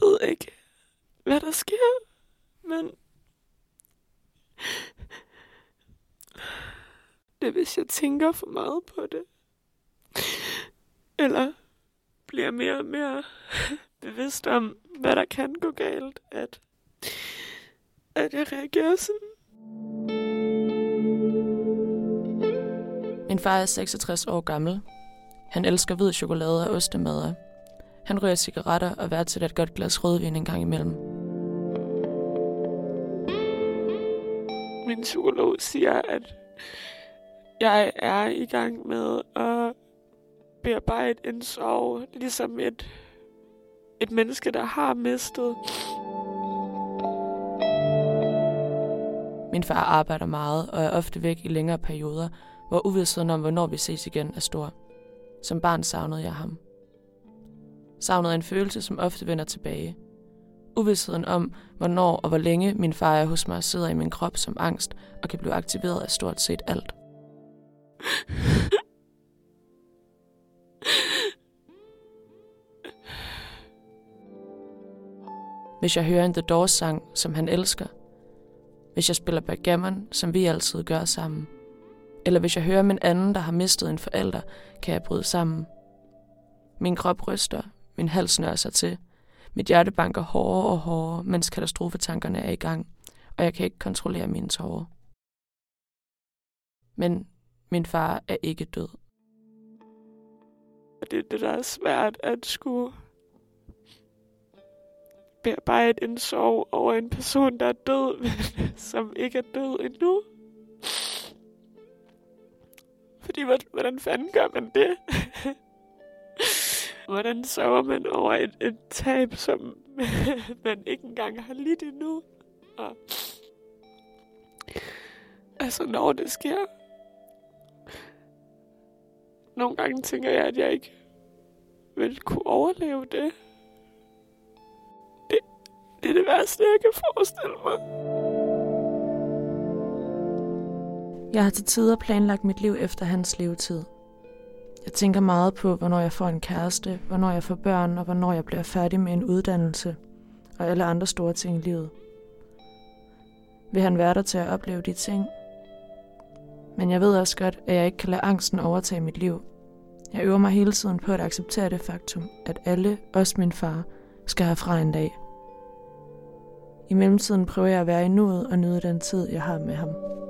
ved ikke, hvad der sker, men det er, hvis jeg tænker for meget på det. Eller bliver mere og mere bevidst om, hvad der kan gå galt, at jeg reagerer sådan. Min far er 66 år gammel. Han elsker hvid chokolade og ostemader. Han ryger cigaretter og værdsætter et godt glas rødvin en gang imellem. Min psykolog siger, at jeg er i gang med at bearbejde en sorg, ligesom et menneske, der har mistet. Min far arbejder meget og er ofte væk i længere perioder, hvor uvidstheden om, hvornår vi ses igen, er stor. Som barn savnede jeg ham. Savnet er en følelse, som ofte vender tilbage. Uvidstheden om, hvornår og hvor længe min far er hos mig, sidder i min krop som angst og kan blive aktiveret af stort set alt. Hvis jeg hører en The Doors-sang, som han elsker. Hvis jeg spiller backgammon, som vi altid gør sammen. Eller hvis jeg hører min anden, der har mistet en forælder, kan jeg bryde sammen. Min krop ryster, min hals snører sig til. Mit hjerte banker hårdere og hårdere, mens katastrofetankerne er i gang, og jeg kan ikke kontrollere mine tårer. Men min far er ikke død. Det er det, der er svært at skulle bearbejde en sorg over en person, der er død, men som ikke er død endnu. Fordi, hvordan fanden gør man det? Hvordan sørger man over et tab, som man ikke engang har lidt endnu? Og altså, når det sker. Nogle gange tænker jeg, at jeg ikke vil kunne overleve det. Det er det værste, jeg kan forestille mig. Jeg har til tider planlagt mit liv efter hans levetid. Jeg tænker meget på, hvornår jeg får en kæreste, hvornår jeg får børn, og hvornår jeg bliver færdig med en uddannelse, og alle andre store ting i livet. Vil han være der til at opleve de ting? Men jeg ved også godt, at jeg ikke kan lade angsten overtage mit liv. Jeg øver mig hele tiden på at acceptere det faktum, at alle, også min far, skal herfra en dag. I mellemtiden prøver jeg at være i nuet og nyde den tid, jeg har med ham.